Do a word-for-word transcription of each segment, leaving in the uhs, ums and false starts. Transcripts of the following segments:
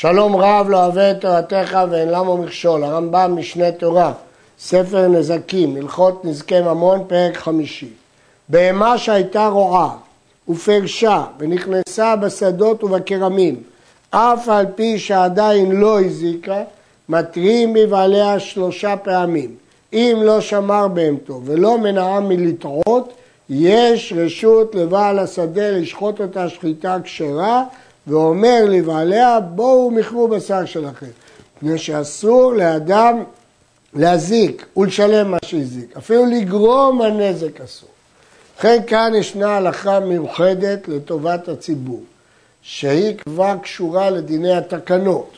שלום רב לא אוהב את תורתך ואין למה מכשול. הרמב"ם משנה תורה, ספר נזקים, הלכות נזקי ממון, פרק חמישי. בהמה שהייתה רועה ופרשה ונכנסה בשדות ובקרמים, אף על פי שעדיין לא הזיקה, מתרים מבעליה שלושה פעמים. אם לא שמר בהמתו ולא מנעה מלטעות, יש רשות לבעל השדה לשחוט אותה שחיטה כשרה, ואומר לבעליה, בואו מכרו בשר שלכם. מפני שאסור לאדם להזיק ולשלם מה שהזיק. אפילו לגרום הנזק אסור. לכן כאן ישנה הלכה מיוחדת לטובת הציבור, שהיא כבר קשורה לדיני התקנות.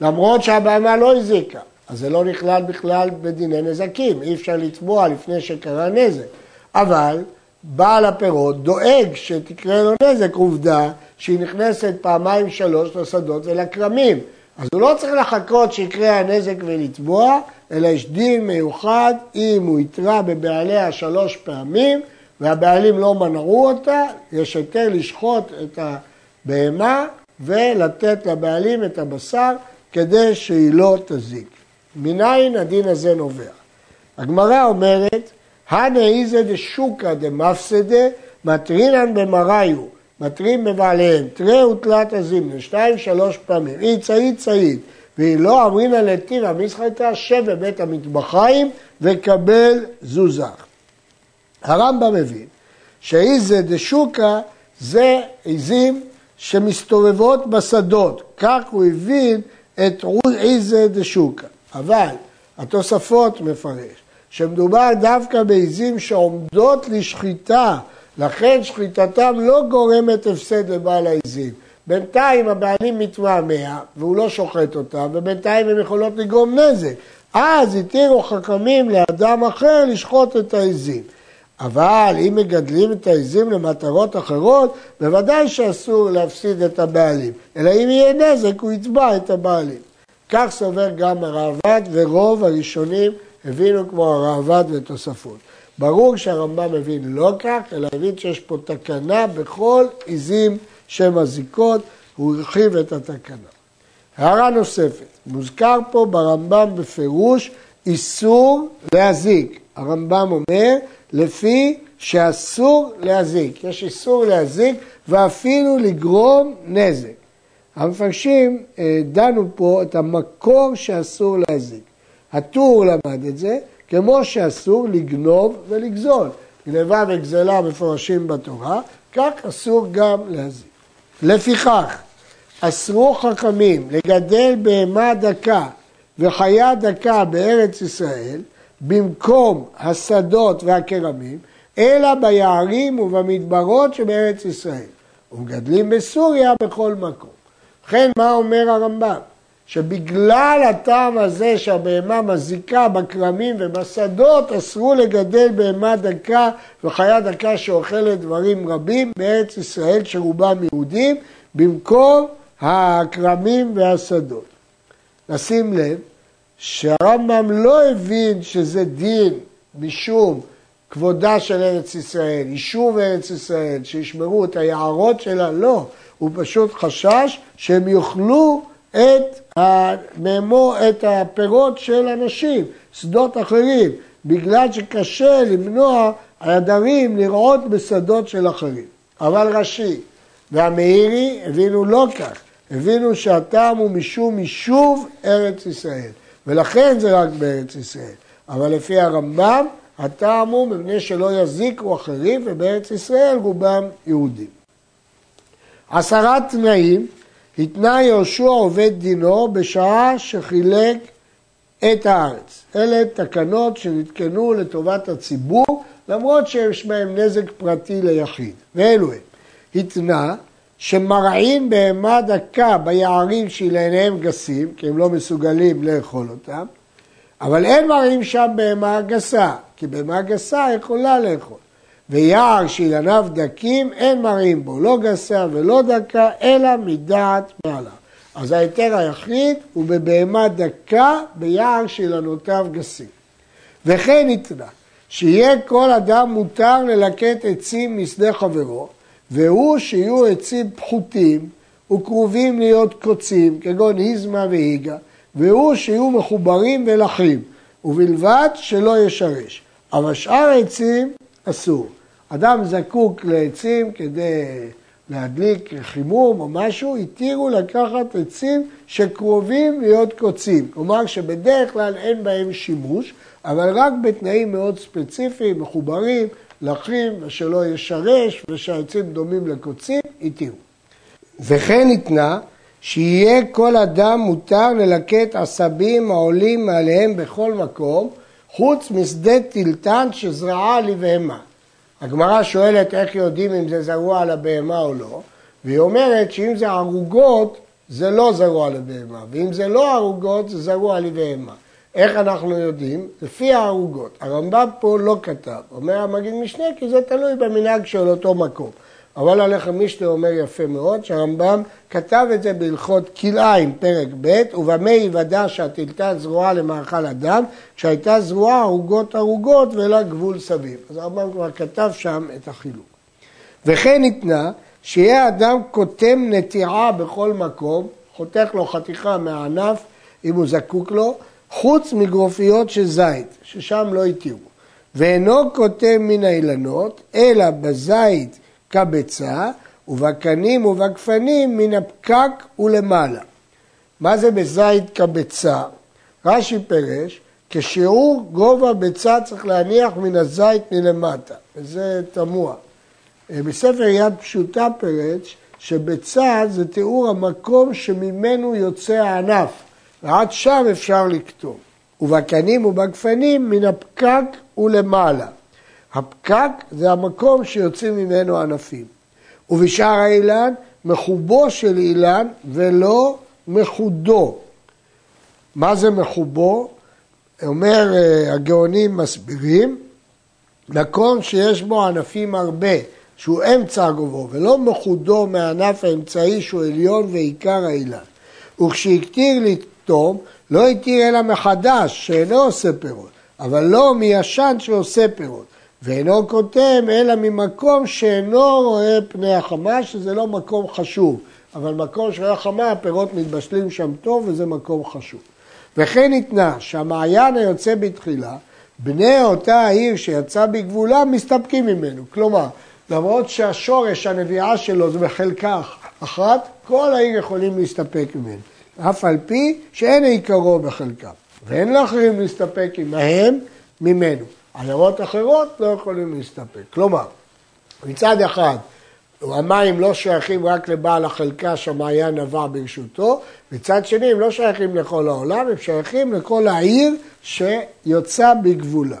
למרות שהבהמה לא הזיקה, אז זה לא נכלל בכלל בדיני נזקים. אי אפשר לתבוע לפני שקרה נזק. אבל בעל הפירות דואג שתקרה לו נזק. עובדה שהיא נכנסת פעמיים שלוש לשדות ולקרמים. אז הוא לא צריך לחכות שיקרה הנזק ולתבוע, אלא יש דין מיוחד אם הוא יתרע בבעליה שלוש פעמים, והבעלים לא מנעו אותה, יש היתר לשחוט את הבהמה ולתת לבעלים את הבשר כדי שהיא לא תזיק. מניין הדין הזה נובע? הגמרא אומרת, הנאיזה דשוקה דמפסדה, מטרינן במראיו, מטרין בבעליהם, תראה ותלת הזימנה, שתיים שלוש פעמים, אי צעיד צעיד, והיא לא אמרינה לטיבה, מסחתה שב בבית המטבחיים וקבל זוזח. הרמב"ם מבין שאיזה דשוקה זה עיזים שמסתובבות בשדות, כך הוא הבין את איזה דשוקה. אבל התוספות מפרש שמדובר דווקא בעיזים שעומדות לשחיטה, לכן שחיטתם לא גורמת הפסד לבעל העיזים. בינתיים הבעלים מתמהמה והוא לא שוחט אותם, ובינתיים הם יכולות לגרום נזק. אז התירו חכמים לאדם אחר לשחוט את העיזים. אבל אם מגדלים את העיזים למטרות אחרות, בוודאי שאסור להפסיד את הבעלים, אלא אם יהיה נזק הוא יתבע את הבעלים. כך סובר גם הראב"ד, ורוב הראשונים הבינו כמו הראב"ד ותוספות. ברור שהרמב"ם מבין לא כך, אלא הבין שיש פה תקנה בכל עיזים שמזיקות, הוא הרחיב את התקנה. הערה נוספת, מוזכר פה ברמב"ם בפירוש איסור להזיק. הרמב"ם אומר, לפי שאסור להזיק. יש איסור להזיק ואפילו לגרום נזק. המפרשים דנו פה את המקור שאסור להזיק. הטור למד את זה, כמו שאסור לגנוב ולגזול. גניבה וגזלה מפורשים בתורה, כך אסור גם להזיק. לפיכך, אסרו חכמים לגדל בהמה דקה וחיה דקה בארץ ישראל, במקום השדות והקרמים, אלא ביערים ובמדברות שבארץ ישראל. ומגדלים בסוריה בכל מקום. לכן מה אומר הרמב"ם? שבגלל הטעם הזה שהבהמה מזיקה בקרמים ובשדות, אסרו לגדל בהמה דקה וחיה דקה שאוכלת דברים רבים בארץ ישראל שרובם יהודים, במקום הקרמים והשדות. נשים לב שהרמב"ם לא הבין שזה דין משום כבודה של ארץ ישראל, יישוב ארץ ישראל, שישמרו את היערות שלה, לא. הוא פשוט חשש שהם יאכלו את, את הפירות של אנשים, שדות אחרים, בגלל שקשה למנוע עדרים לראות בשדות של אחרים. אבל רש"י והמאירי הבינו לא כך, הבינו שהטעם הוא משום יישוב ארץ ישראל, ולכן זה רק בארץ ישראל. אבל לפי הרמב"ם, הטעם הוא מפני שלא יזיקו אחרים, ובארץ ישראל רובם יהודים. עשרת תנאים התנה יהושע עובד דינו בשעה שחילק את הארץ. אלה תקנות שנתקנו לטובת הציבור, למרות שיש בהם נזק פרטי ליחיד. ואלו הם. התנה שמרעים בהמה דקה ביערים שלעיניהם גסים, כי הם לא מסוגלים לאכול אותם, אבל אין מרעים שם בהמה גסה, כי בהמה גסה יכולה לאכול. ויער שאילניו דקים אין מרעים בו, לא גסה ולא דקה, אלא מדעת מעלה. אז ההיתר היחיד הוא בבהמה דקה ביער שאילנותיו גסים. וכן התנה שיהיה כל אדם מותר ללקט עצים משדה חברו, והוא שיהיו עצים פחותים וקרובים להיות קוצים, כגון היזמה והיגה, והוא שיהיו מחוברים ולחים, ובלבד שלא ישרש. אבל שאר העצים אסור. אדם זקוק לעצים כדי להדליק חימום או משהו, התירו לקחת עצים שקרובים להיות קוצים. כלומר שבדרך כלל אין בהם שימוש, אבל רק בתנאים מאוד ספציפיים, מחוברים, לחים, ושלא ישרש, ושהעצים דומים לקוצים, התירו. וכן ניתנה שיהיה כל אדם מותר ללקט עשבים העולים מעליהם בכל מקום, חוץ משדה טלטן שזרעה לבהמה. הגמרא שואלת איך יודעים אם זה זרוע לבהמה או לא, והיא אומרת שאם זה ערוגות זה לא זרוע לבהמה, ואם זה לא ערוגות זה זרוע לבהמה. איך אנחנו יודעים? לפי הערוגות. הרמב"ם פה לא כתב, אומר המגיד משנה כי זה תלוי במנהג של אותו מקום. אבל הלכה משנה אומר יפה מאוד שהרמב"ם כתב את זה בהלכות כלאיים פרק ב' ובמה יוודא שהטלטן זרועה למאכל אדם כשהייתה זרועה ערוגות ערוגות ולא גבול סביב. אז הרמב"ם כבר כתב שם את החילוק. וכן ניתנה שיהיה אדם קוטם נטיעה בכל מקום, חותך לו חתיכה מהענף אם הוא זקוק לו, חוץ מגרופיות של זית ששם לא התירו, ואינו קוטם מן האילנות אלא בזית כבצע, ובקנים ובגפנים מן הפקק ולמעלה. מה זה בזית כבצע? רש"י פירש, כשיעור גובה ביצה צריך להניח מן הזית מלמטה. וזה תמוה. בספר יד פשוטה פירש, שביצה זה תיאור המקום שממנו יוצא הענף, ועד שם אפשר לקטום. ובקנים ובגפנים מן הפקק ולמעלה. הפקק זה המקום שיוצאים ממנו ענפים. ובשאר האילן, מחובו של אילן ולא מחודו. מה זה מחובו? אומר הגאונים מסבירים, מקום שיש בו ענפים הרבה, שהוא אמצע גובו, ולא מחודו מהענף האמצעי שהוא עליון ועיקר האילן. וכשהתיר לקטום, לא התיר אלא מחדש, שאינו עושה פירות, אבל לא מישן שעושה פירות. ואינו קוטם, אלא ממקום שאינו רואה פני החמה, שזה לא מקום חשוב. אבל מקום שרואה החמה, הפירות מתבשלים שם טוב, וזה מקום חשוב. וכן ניתנה שהמעיין היוצא בתחילה, בני אותה העיר שיצא בגבולה, מסתפקים ממנו. כלומר, למרות שהשורש, הנביעה שלו, זה בחלקה אחת, כל העיר יכולים להסתפק ממנו. אף על פי שאין העיקרו בחלקם. ואין לאחרים להסתפק מהם ממנו. עיירות אחרות לא יכולים להסתפק. כלומר, מצד אחד, המים לא שייכים רק לבעל החלקה שהמעיין נבע ברשותו, מצד שני, הם לא שייכים לכל העולם, הם שייכים לכל העיר שיוצא בגבולה.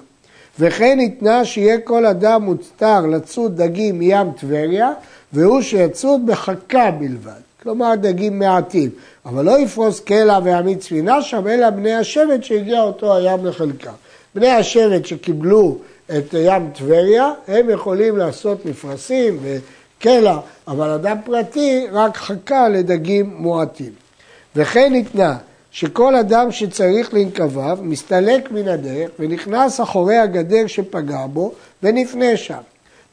וכן ניתנה שיהיה כל אדם מותר לצוד דגים מים טבריה, והוא שיצוד בחכה בלבד. כלומר, דגים מעטים. אבל לא יפרוס קלע ויעמיד ספינה שם, אלא בני השבט שהגיע אותו הים לחלקה. בני השבט שקיבלו את ים טבריה, הם יכולים לעשות מפרשים וקלע, אבל אדם פרטי רק חכה לדגים מועטים. וכן ניתנה שכל אדם שצריך לנקביו מסתלק מן הדרך ונכנס אחורי הגדר שפגע בו ונפנה שם,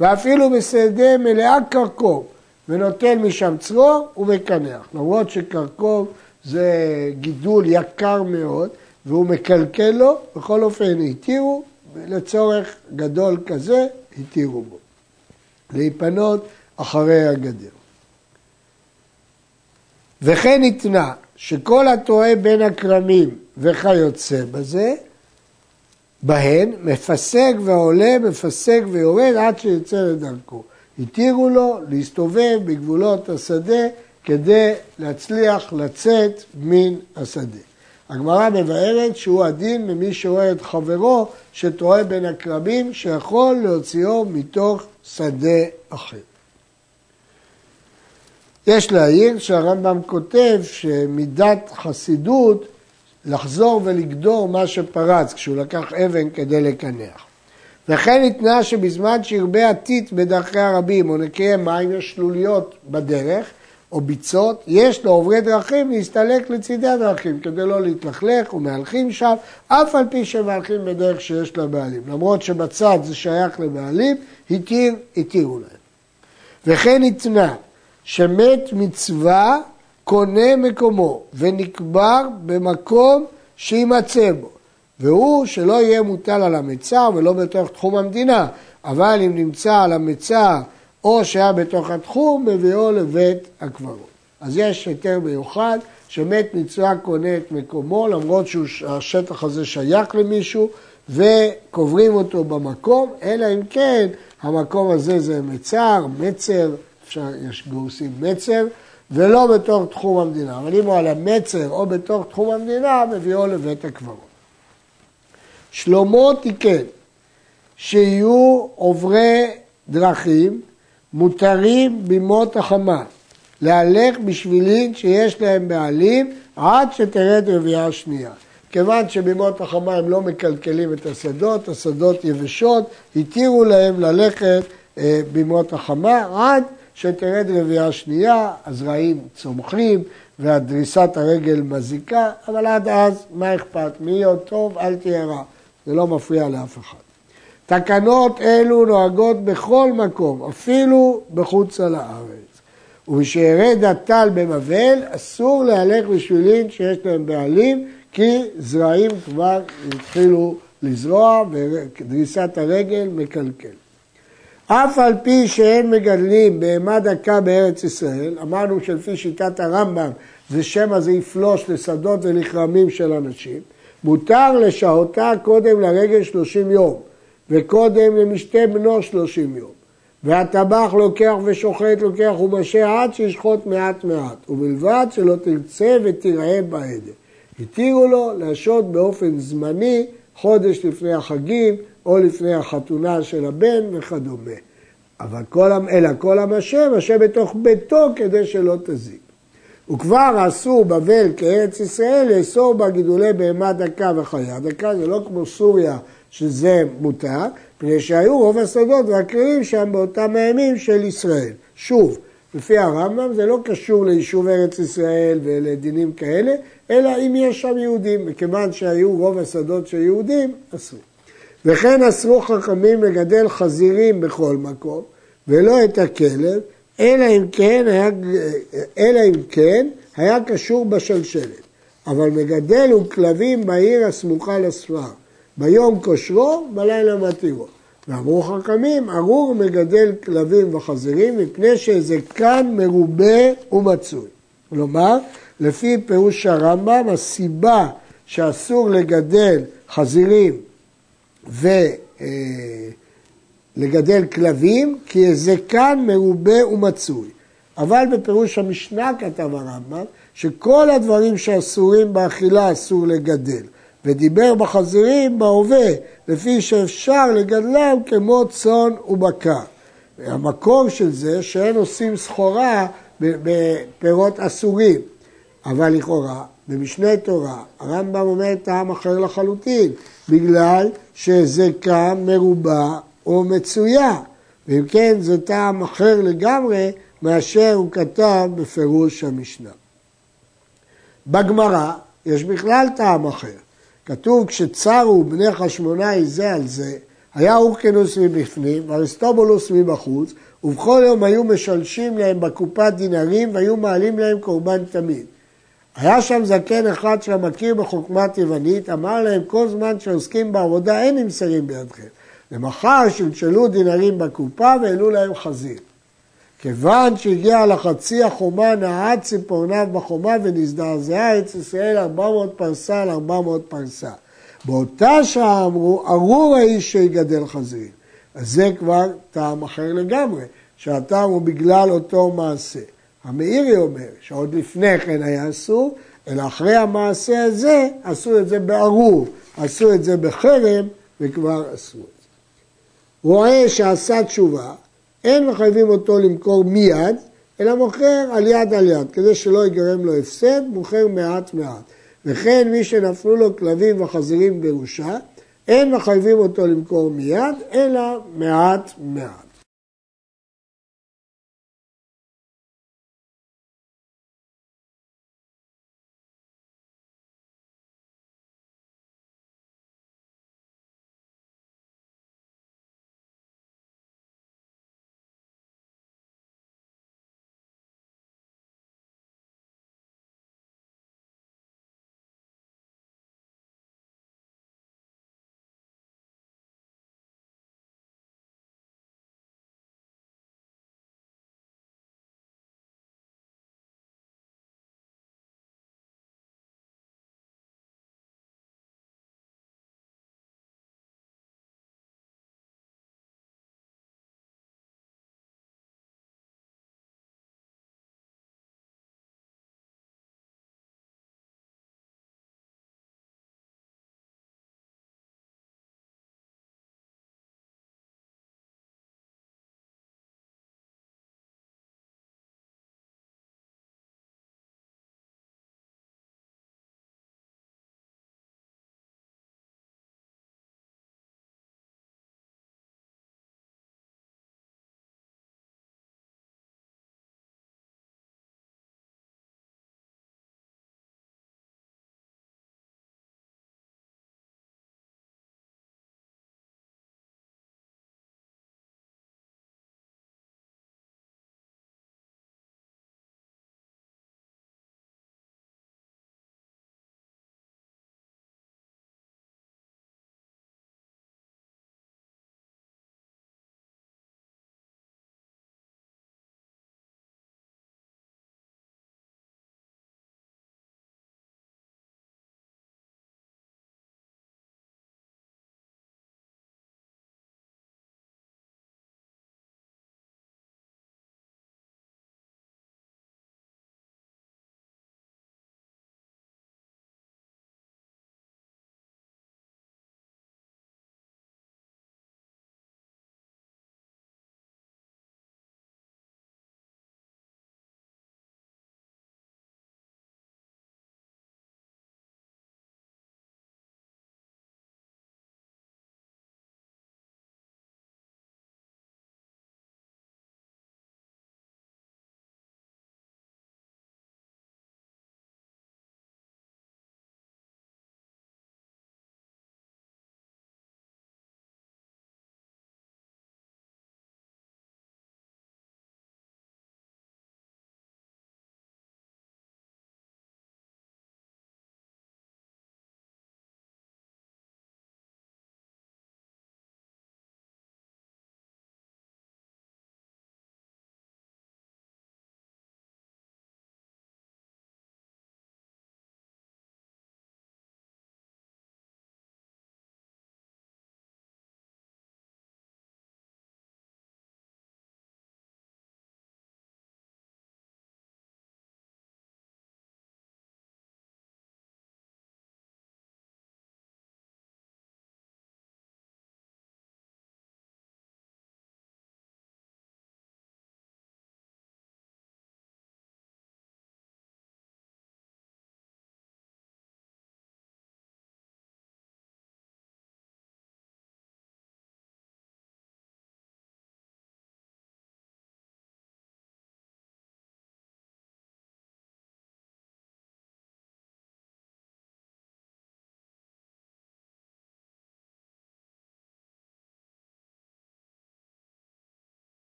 ואפילו בשדה מלאה קרקוב ונוטל משם צרור ומקנח. למרות שקרקוב זה גידול יקר מאוד, והוא מקלקל לו, בכל אופן התירו, לצורך גדול כזה התירו בו. להיפנות אחרי הגדר. וכן ניתנה שכל הטועה בין הקרמים וכיוצא בזה, בהן מפסק ועולה, מפסק ויורד עד שיצא לדרכו. התירו לו להסתובב בגבולות השדה כדי להצליח לצאת מן השדה. הגמרא מבארת שהוא הדין ממי שרואה את חברו שטועה בין הקרמים שיכול להוציאו מתוך שדה אחר. יש להעיר שהרמב"ם כותב שמידת חסידות לחזור ולגדור מה שפרץ כשהוא לקח אבן כדי לקנח. וכן ניתנה שבזמן שירבה עתית בדרכי הרבים או נקיי מים יש שלוליות בדרך, או ביצות, יש לעוברי דרכים להסתלק לצדי הדרכים, כדי לא להתלכלך ומהלכים שם, אף על פי שמהלכים בדרך שיש לה בעלים. למרות שבצד זה שייך לבעלים, התיר, התירו להם. וכן ניתנה שמת מצווה קונה מקומו ונקבר במקום שימצא בו, והוא שלא יהיה מוטל על המצר ולא בתוך תחום המדינה, אבל אם נמצא על המצר או שהיה בתוך התחום, מביאו לבית הקברות. אז יש היתר מיוחד שמת מצווה קונה את מקומו, למרות שהשטח הזה שייך למישהו, וקוברים אותו במקום, אלא אם כן המקום הזה זה מצר, מצר, אפשר, יש גורסים מצר, ולא בתוך תחום המדינה. אבל אם הוא על המצר או בתוך תחום המדינה, מביאו לבית הקברות. שלמה תיקן שיהיו עוברי דרכים מותרים בימות החמה, להלך בשבילין שיש להם בעלים עד שתרד רביעה שנייה. כיוון שבימות החמה הם לא מקלקלים את השדות, השדות יבשות, התירו להם ללכת אה, בימות החמה עד שתרד רביעה שנייה, הזרעים צומחים והדריסת הרגל מזיקה, אבל עד אז מה אכפת? מי יהיה טוב, אל תהיה רע. זה לא מפריע לאף אחד. תקנות אלו נוהגות בכל מקום, אפילו בחוץ על הארץ. ובשארד הטל במבל אסור להלך בשבילין שיש להם בעלים, כי זרעים כבר התחילו לזרוע ודריסת הרגל מקלקל. אף על פי שאין מגדלים בהמה דקה בארץ ישראל, אמרנו שלפי שיטת הרמב"ם זה שמא זה יפלוש לשדות ולכרמים של אנשים, מותר לשהותה קודם לרגל שלושים יום, וקודם למשתה בנו שלושים יום. והטבח לוקח ושוחט, לוקח ומשה עד שישחוט מעט מעט, ובלבד שלא תרצה ותיראה בעדר. התירו לו להשות באופן זמני, חודש לפני החגים, או לפני החתונה של הבן וכדומה. אבל כל, אלא כל המשה, משה בתוך ביתו כדי שלא תזיק. וכבר אסור בבל כארץ ישראל לאסור בגידולי בהמה דקה וחיה. דקה זה לא כמו סוריה שזה מותר, פני שהיו רוב השדות והקרירים שם באותם הימים של ישראל. שוב, לפי הרמב"ם זה לא קשור ליישוב ארץ ישראל ולדינים כאלה, אלא אם יש שם יהודים, וכיוון שהיו רוב השדות של יהודים, אסור. וכן אסרו חכמים לגדל חזירים בכל מקום, ולא את הכלב, אלא אם כן היה, אלא אם כן היה קשור בשלשלת. אבל מגדל וכלבים בעיר הסמוכה לספר. ביום קושרו, בלילה מתירו. ואמרו חכמים, ארור מגדל כלבים וחזירים, מפני שזה כאן מרובה ומצוי. כלומר, לפי פירוש הרמב"ם, הסיבה שאסור לגדל חזירים ולגדל כלבים, כי זה כאן מרובה ומצוי. אבל בפירוש המשנה כתב הרמב"ם, שכל הדברים שאסורים באכילה אסור לגדל. ודיבר בחזירים בהווה, לפי שאפשר לגדלם כמו צאן ובקר. המקור של זה שאין עושים סחורה בפירות אסורים. אבל לכאורה, במשנה תורה, הרמב"ם אומר טעם אחר לחלוטין, בגלל שזה כאן מרובה או מצויה. ואם כן, זה טעם אחר לגמרי מאשר הוא כתב בפירוש המשנה. בגמרא יש בכלל טעם אחר. כתוב, כשצרו בני חשמונאי זה על זה, היה אורקנוס מבפנים ואריסטובולוס מבחוץ, ובכל יום היו משלשים להם בקופת דינרים והיו מעלים להם קורבן תמיד. היה שם זקן אחד שמכיר בחוכמה טבענית, אמר להם, כל זמן שעוסקים בעבודה אין נמסרים בידכם. למחר שלשלו דינרים בקופה והעלו להם חזיר. כיוון שהגיע לחצי החומה, נעד ציפורניו בחומה ונזדעזעה ארץ ישראל ארבע מאות פרסה על ארבע מאות פרסה. באותה שעה אמרו, ארור האיש שיגדל חזירים. אז זה כבר טעם אחר לגמרי, שהטעם הוא בגלל אותו מעשה. המאירי אומר שעוד לפני כן היה אסור, אלא אחרי המעשה הזה עשו את זה בארור, עשו את זה בחרם וכבר עשו את זה. רואה שעשה תשובה, אין מחייבים אותו למכור מיד, אלא מוכר על יד על יד, כדי שלא יגרם לו הפסד, מוכר מעט מעט. וכן מי שנפלו לו כלבים וחזירים בראשה, אין מחייבים אותו למכור מיד, אלא מעט מעט.